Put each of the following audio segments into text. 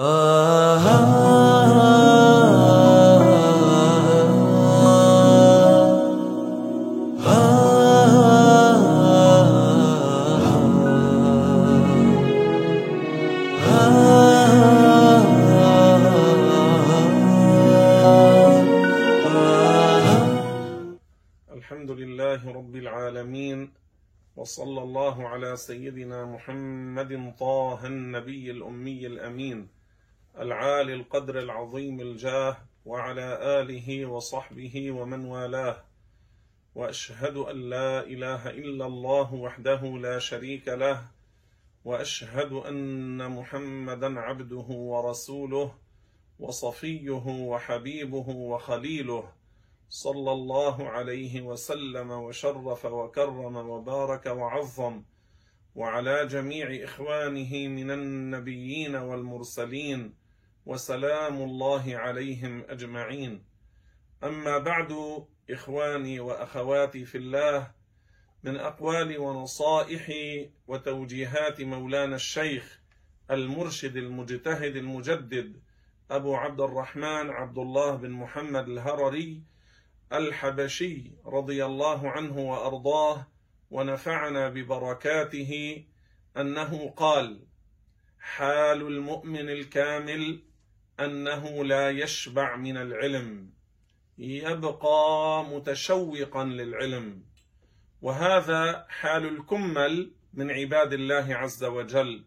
الحمد لله رب العالمين، وصلى الله على سيدنا محمد طه النبي الأمي الأمين العالي القدر العظيم الجاه، وعلى آله وصحبه ومن والاه. وأشهد أن لا إله إلا الله وحده لا شريك له، وأشهد أن محمدا عبده ورسوله وصفيه وحبيبه وخليله، صلى الله عليه وسلم وشرف وكرم وبارك وعظم، وعلى جميع إخوانه من النبيين والمرسلين، وسلام الله عليهم أجمعين. أما بعد، إخواني وأخواتي في الله، من أقوال ونصائح وتوجيهات مولانا الشيخ المرشد المجتهد المجدد أبو عبد الرحمن عبد الله بن محمد الهراري الحبشي رضي الله عنه وأرضاه ونفعنا ببركاته، أنه قال: حال المؤمن الكامل أنه لا يشبع من العلم، يبقى متشوقا للعلم. وهذا حال الكمل من عباد الله عز وجل.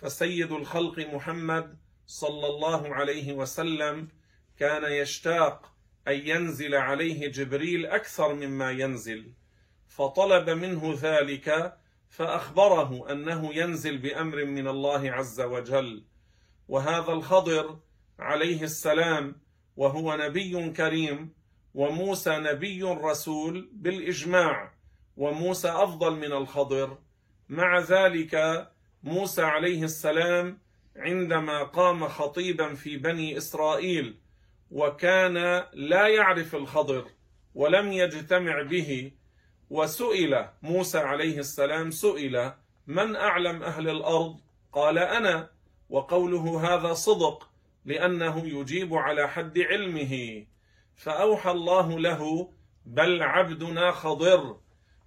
فسيد الخلق محمد صلى الله عليه وسلم كان يشتاق أن ينزل عليه جبريل أكثر مما ينزل، فطلب منه ذلك، فأخبره أنه ينزل بأمر من الله عز وجل. وهذا الخضر عليه السلام، وهو نبي كريم، وموسى نبي رسول بالإجماع، وموسى أفضل من الخضر. مع ذلك موسى عليه السلام عندما قام خطيبا في بني إسرائيل، وكان لا يعرف الخضر ولم يجتمع به، وسئل موسى عليه السلام، سئل: من أعلم أهل الأرض؟ قال: أنا. وقوله هذا صدق، لأنه يجيب على حد علمه. فأوحى الله له: بل عبدنا خضر.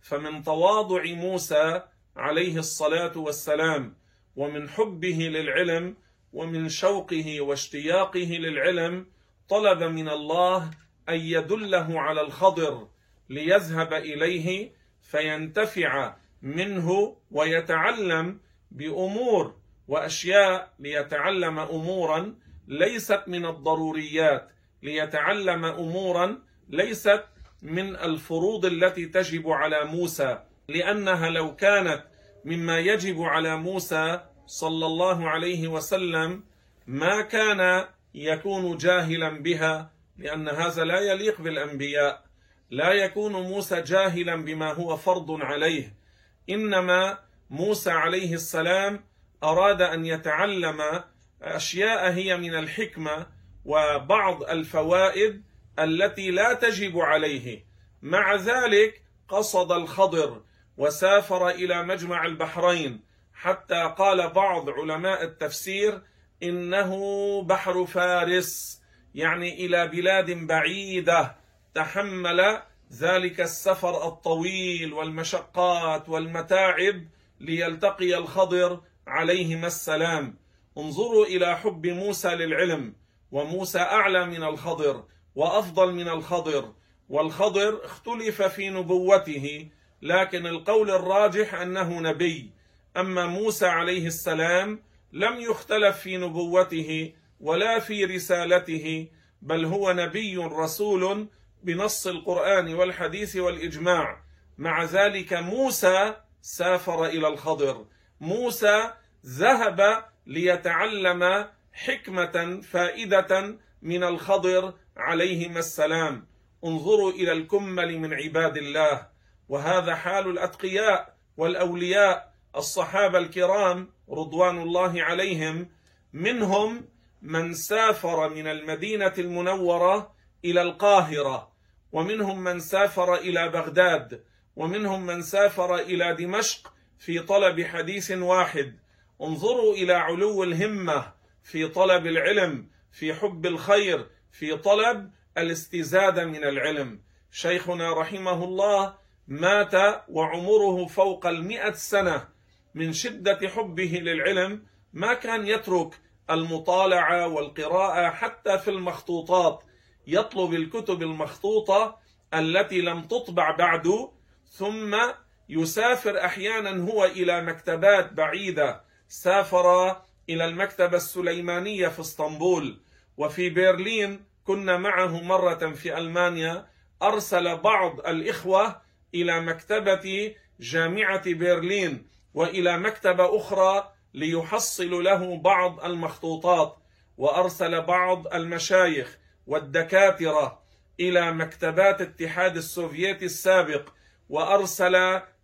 فمن تواضع موسى عليه الصلاة والسلام، ومن حبه للعلم، ومن شوقه واشتياقه للعلم، طلب من الله أن يدله على الخضر ليذهب إليه فينتفع منه ويتعلم بأمور وأشياء، ليتعلم أمورا ليست من الضروريات، ليتعلم أمورا ليست من الفروض التي تجب على موسى، لأنها لو كانت مما يجب على موسى صلى الله عليه وسلم ما كان يكون جاهلا بها، لأن هذا لا يليق بالأنبياء. لا يكون موسى جاهلا بما هو فرض عليه، إنما موسى عليه السلام أراد أن يتعلم أشياء هي من الحكمة وبعض الفوائد التي لا تجب عليه. مع ذلك قصد الخضر وسافر إلى مجمع البحرين، حتى قال بعض علماء التفسير إنه بحر فارس، يعني إلى بلاد بعيدة، تحمل ذلك السفر الطويل والمشقات والمتاعب ليلتقي الخضر عليهما السلام. انظروا إلى حب موسى للعلم، وموسى أعلى من الخضر وأفضل من الخضر، والخضر اختلف في نبوته، لكن القول الراجح أنه نبي. أما موسى عليه السلام لم يختلف في نبوته ولا في رسالته، بل هو نبي رسول بنص القرآن والحديث والإجماع. مع ذلك موسى سافر إلى الخضر، موسى ذهب ليتعلم حكمة فائدة من الخضر عليهما السلام. انظروا إلى الكمل من عباد الله، وهذا حال الأتقياء والأولياء الصحابة الكرام رضوان الله عليهم. منهم من سافر من المدينة المنورة إلى القاهرة، ومنهم من سافر إلى بغداد، ومنهم من سافر إلى دمشق في طلب حديث واحد. انظروا إلى علو الهمة في طلب العلم، في حب الخير، في طلب الاستزادة من العلم. شيخنا رحمه الله مات وعمره فوق 100 سنة، من شدة حبه للعلم ما كان يترك المطالعة والقراءة حتى في المخطوطات، يطلب الكتب المخطوطة التي لم تطبع بعد، ثم يسافر أحيانا هو إلى مكتبات بعيدة. سافر إلى المكتبة السليمانية في اسطنبول، وفي برلين كنا معه مرة في ألمانيا، أرسل بعض الإخوة إلى مكتبة جامعة برلين وإلى مكتبة أخرى ليحصلوا له بعض المخطوطات، وأرسل بعض المشايخ والدكاترة إلى مكتبات الاتحاد السوفيتي السابق، وأرسل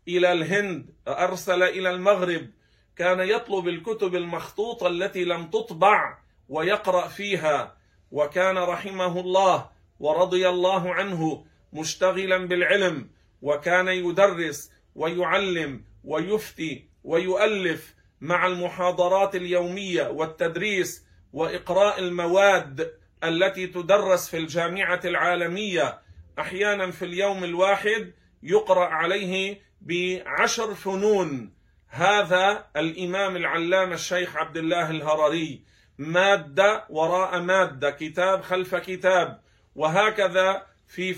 إلى الهند، أرسل إلى المغرب. كان يطلب الكتب المخطوطة التي لم تطبع ويقرأ فيها. وكان رحمه الله ورضي الله عنه مشتغلا بالعلم، وكان يدرس ويعلم ويفتي ويؤلف مع المحاضرات اليومية والتدريس وإقراء المواد التي تدرس في الجامعة العالمية. أحيانا في اليوم الواحد يقرأ عليه ب10 فنون. هذا الإمام العلامة الشيخ عبد الله الهراري، مادة وراء مادة، كتاب خلف كتاب، وهكذا في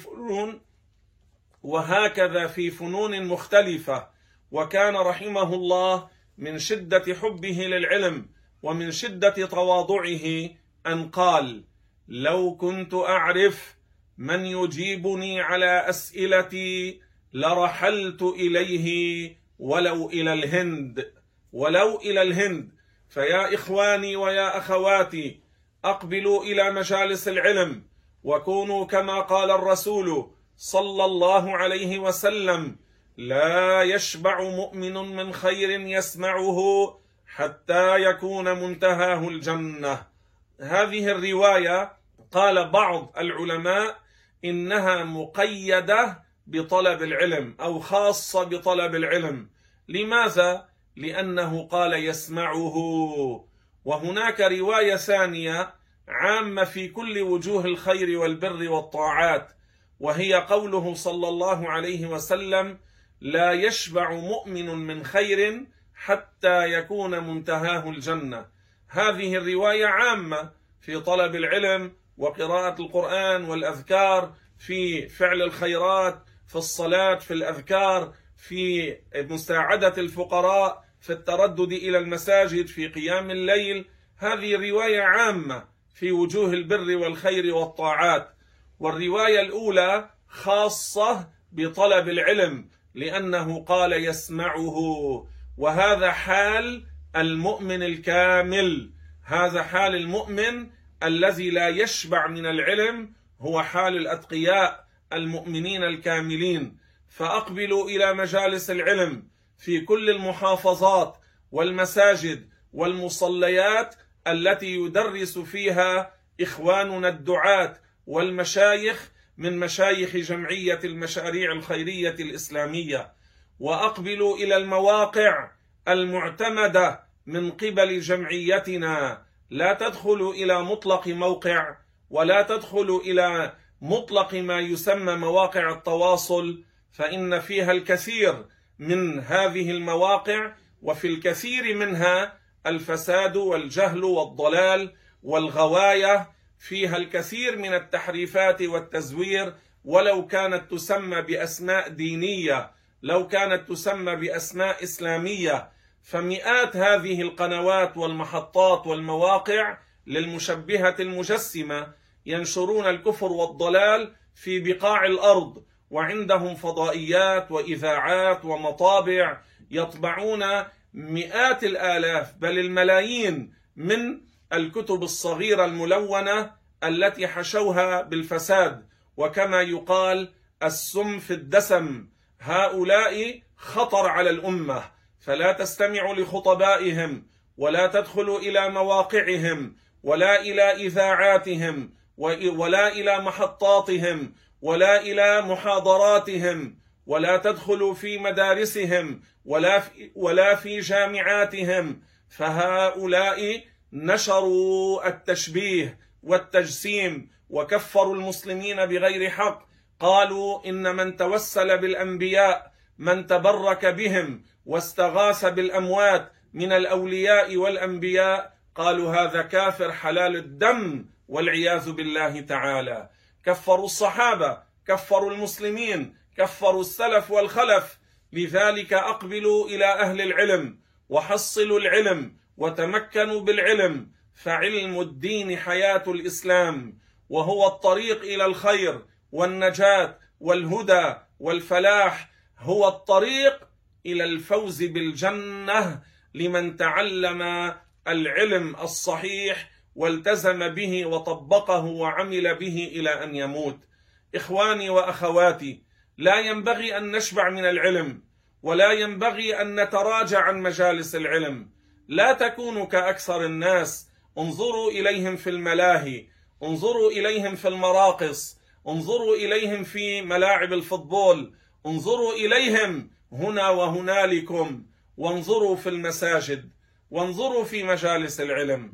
فنون مختلفة. وكان رحمه الله من شدة حبه للعلم ومن شدة تواضعه أن قال: لو كنت أعرف من يجيبني على أسئلتي لرحلت إليه ولو إلى الهند، ولو إلى الهند. فيا إخواني ويا أخواتي، أقبلوا إلى مجالس العلم وكونوا كما قال الرسول صلى الله عليه وسلم: لا يشبع مؤمن من خير يسمعه حتى يكون منتهاه الجنة. هذه الرواية قال بعض العلماء إنها مقيدة بطلب العلم أو خاصة بطلب العلم. لماذا؟ لأنه قال يسمعه. وهناك رواية ثانية عامة في كل وجوه الخير والبر والطاعات، وهي قوله صلى الله عليه وسلم: لا يشبع مؤمن من خير حتى يكون منتهاه الجنة. هذه الرواية عامة في طلب العلم وقراءة القرآن والأذكار، في فعل الخيرات، في الصلاة، في الأذكار، في مساعدة الفقراء، في التردد إلى المساجد، في قيام الليل. هذه رواية عامة في وجوه البر والخير والطاعات. والرواية الأولى خاصة بطلب العلم لأنه قال يسمعه، وهذا حال المؤمن الكامل، هذا حال المؤمن الذي لا يشبع من العلم، هو حال الأتقياء المؤمنين الكاملين. فأقبلوا إلى مجالس العلم في كل المحافظات والمساجد والمصليات التي يدرس فيها إخواننا الدعاة والمشايخ من مشايخ جمعية المشاريع الخيرية الإسلامية. وأقبلوا إلى المواقع المعتمدة من قبل جمعيتنا، لا تدخلوا إلى مطلق موقع، ولا تدخلوا إلى مطلق ما يسمى مواقع التواصل، فإن فيها الكثير من هذه المواقع، وفي الكثير منها الفساد والجهل والضلال والغواية، فيها الكثير من التحريفات والتزوير، ولو كانت تسمى بأسماء دينية، لو كانت تسمى بأسماء إسلامية. فمئات هذه القنوات والمحطات والمواقع للمشبهة المجسمة ينشرون الكفر والضلال في بقاع الأرض، وعندهم فضائيات وإذاعات ومطابع، يطبعون مئات الآلاف بل الملايين من الكتب الصغيرة الملونة التي حشوها بالفساد، وكما يقال السم في الدسم. هؤلاء خطر على الأمة، فلا تستمعوا لخطبائهم، ولا تدخلوا إلى مواقعهم، ولا إلى إذاعاتهم، ولا إلى محطاتهم، ولا إلى محاضراتهم، ولا تدخلوا في مدارسهم، ولا في جامعاتهم. فهؤلاء نشروا التشبيه والتجسيم وكفروا المسلمين بغير حق، قالوا إن من توسل بالأنبياء، من تبرك بهم واستغاث بالأموات من الأولياء والأنبياء، قالوا هذا كافر حلال الدم والعياذ بالله تعالى. كفروا الصحابة، كفروا المسلمين، كفروا السلف والخلف. لذلك أقبلوا إلى أهل العلم وحصلوا العلم وتمكنوا بالعلم، فعلم الدين حياة الإسلام، وهو الطريق إلى الخير والنجاة والهدى والفلاح، هو الطريق إلى الفوز بالجنة لمن تعلم العلم الصحيح والتزم به وطبقه وعمل به إلى أن يموت. إخواني وأخواتي، لا ينبغي أن نشبع من العلم، ولا ينبغي أن نتراجع عن مجالس العلم. لا تكونوا كأكثر الناس، انظروا إليهم في الملاهي، انظروا إليهم في المراقص، انظروا إليهم في ملاعب الفوتبول، انظروا إليهم هنا وهنالكم، وانظروا في المساجد، وانظروا في مجالس العلم.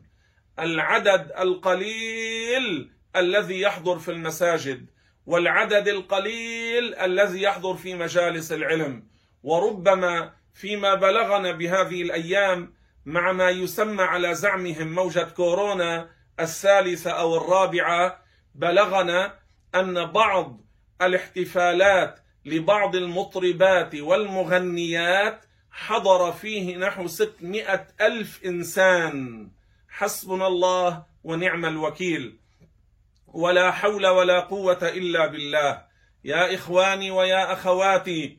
العدد القليل الذي يحضر في المساجد، والعدد القليل الذي يحضر في مجالس العلم. وربما فيما بلغنا بهذه الأيام مع ما يسمى على زعمهم موجة كورونا الثالثة أو الرابعة، بلغنا أن بعض الاحتفالات لبعض المطربات والمغنيات حضر فيه نحو 600,000 إنسان. حسبنا الله ونعم الوكيل، ولا حول ولا قوة إلا بالله. يا إخواني ويا أخواتي،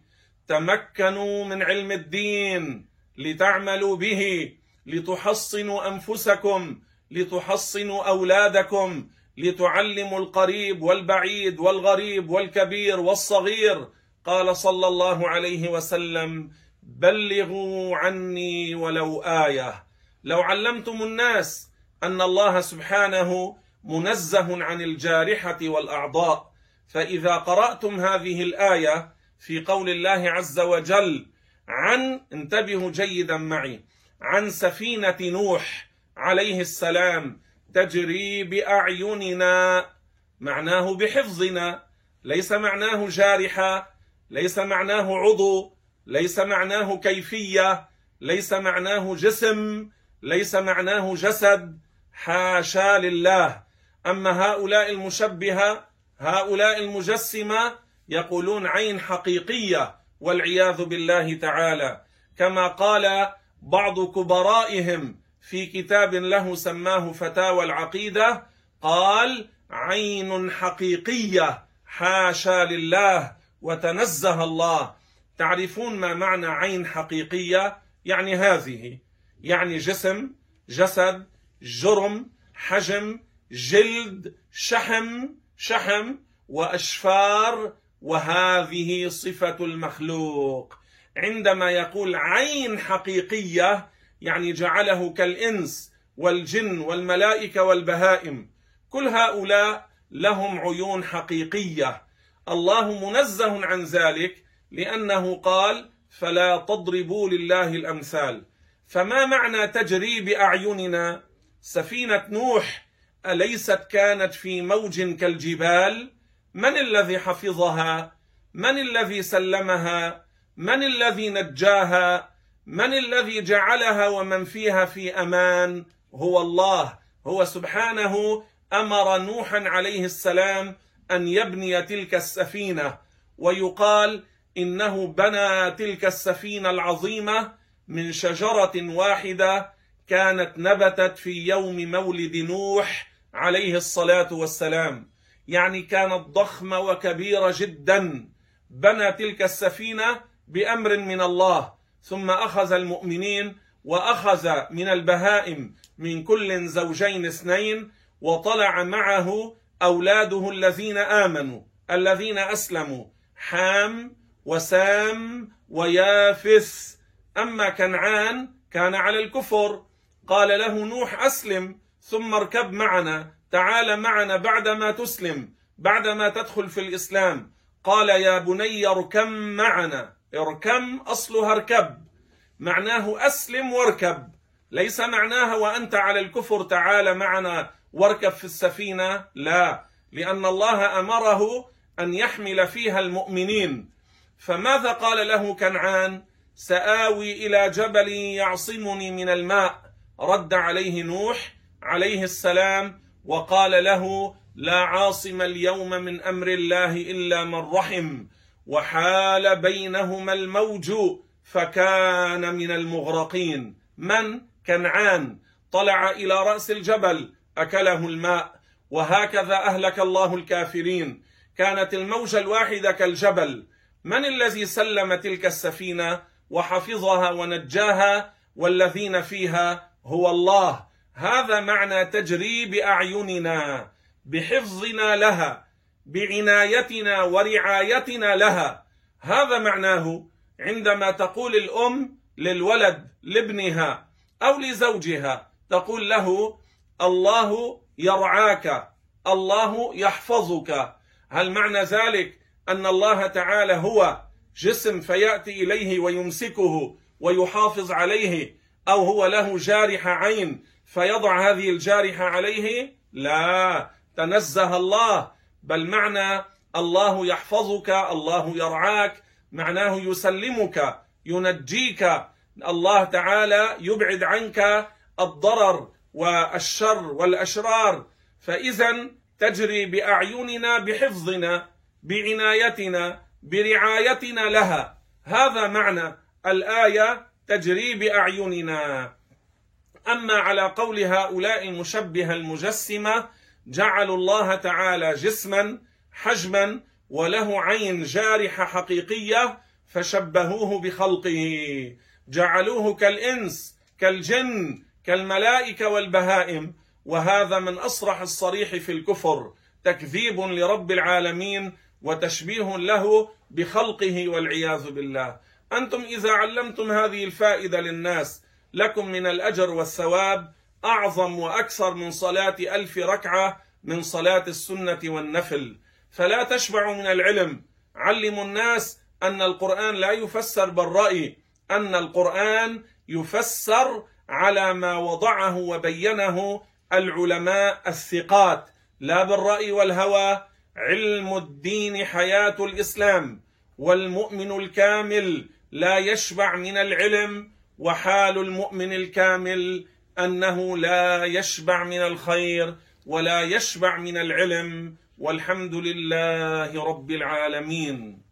تمكنوا من علم الدين لتعملوا به، لتحصنوا أنفسكم، لتحصنوا أولادكم، لتعلموا القريب والبعيد والغريب والكبير والصغير. قال صلى الله عليه وسلم: بلغوا عني ولو آية. لو علمتم الناس أن الله سبحانه منزه عن الجارحة والأعضاء، فإذا قرأتم هذه الآية في قول الله عز وجل عن، انتبهوا جيدا معي، عن سفينة نوح عليه السلام تجري بأعيننا، معناه بحفظنا، ليس معناه جارحة، ليس معناه عضو، ليس معناه كيفية، ليس معناه جسم، ليس معناه جسد، حاشا لله. أما هؤلاء المشبهة، هؤلاء المجسمة، يقولون عين حقيقية والعياذ بالله تعالى. كما قال بعض كبرائهم في كتاب له سماه فتاوى العقيدة، قال: عين حقيقية، حاشا لله وتنزه الله. تعرفون ما معنى عين حقيقية؟ يعني هذه، يعني جسم، جسد، جرم، حجم، جلد، شحم، شحم وأشفار، وهذه صفة المخلوق. عندما يقول عين حقيقية يعني جعله كالإنس والجن والملائكة والبهائم، كل هؤلاء لهم عيون حقيقية. الله منزه عن ذلك لأنه قال: فلا تضربوا لله الأمثال. فما معنى تجري بأعيننا؟ سفينة نوح أليست كانت في موج كالجبال؟ من الذي حفظها؟ من الذي سلمها؟ من الذي نجاها؟ من الذي جعلها ومن فيها في أمان؟ هو الله، هو سبحانه. أمر نوحا عليه السلام أن يبني تلك السفينة، ويقال إنه بنى تلك السفينة العظيمة من شجرة واحدة كانت نبتت في يوم مولد نوح عليه الصلاة والسلام، يعني كانت ضخمة وكبيرة جدا. بنى تلك السفينة بأمر من الله، ثم أخذ المؤمنين وأخذ من البهائم من كل زوجين اثنين، وطلع معه أولاده الذين آمنوا، الذين أسلموا، حام وسام ويافث. أما كنعان كان على الكفر، قال له نوح: أسلم ثم اركب معنا، تعال معنا بعدما تسلم، بعدما تدخل في الإسلام. قال: يا بني اركب معنا. اركم أصلها اركب، معناه أسلم واركب. ليس معناها وأنت على الكفر تعال معنا واركب في السفينة، لا، لأن الله أمره أن يحمل فيها المؤمنين. فماذا قال له كنعان؟ سآوي إلى جبل يعصمني من الماء، رد عليه نوح عليه السلام وقال له لا عاصم اليوم من أمر الله إلا من رحم، وحال بينهما الموج فكان من المغرقين. من؟ كنعان. طلع إلى رأس الجبل أكله الماء. وهكذا أهلك الله الكافرين، كانت الموجة الواحدة كالجبل. من الذي سلم تلك السفينة وحفظها ونجاها والذين فيها؟ هو الله. هذا معنى تجري بأعيننا، بحفظنا لها، بعنايتنا ورعايتنا لها. هذا معناه عندما تقول الأم للولد لابنها أو لزوجها، تقول له الله يرعاك، الله يحفظك. هل معنى ذلك أن الله تعالى هو جسم فيأتي إليه ويمسكه ويحافظ عليه، أو هو له جارحة عين فيضع هذه الجارحة عليه؟ لا، تنزه الله. بل معنى الله يحفظك، الله يرعاك، معناه يسلمك، ينجيك، الله تعالى يبعد عنك الضرر والشر والأشرار. فإذا تجري بأعيننا، بحفظنا، بعنايتنا، برعايتنا لها. هذا معنى الآية تجري بأعيننا. أما على قول هؤلاء المشبهة المجسمة، جعلوا الله تعالى جسما حجما وله عين جارحة حقيقية فشبهوه بخلقه، جعلوه كالإنس كالجن كالملائكة والبهائم. وهذا من أصرح الصريح في الكفر، تكذيب لرب العالمين وتشبيه له بخلقه والعياذ بالله. أنتم إذا علمتم هذه الفائدة للناس لكم من الأجر والثواب أعظم وأكثر من صلاة 1000 ركعة من صلاة السنة والنفل. فلا تشبعوا من العلم، علموا الناس أن القرآن لا يفسر بالرأي، أن القرآن يفسر على ما وضعه وبينه العلماء الثقات، لا بالرأي والهوى. علم الدين حياة الإسلام، والمؤمن الكامل لا يشبع من العلم، وحال المؤمن الكامل أنه لا يشبع من الخير ولا يشبع من العلم، والحمد لله رب العالمين.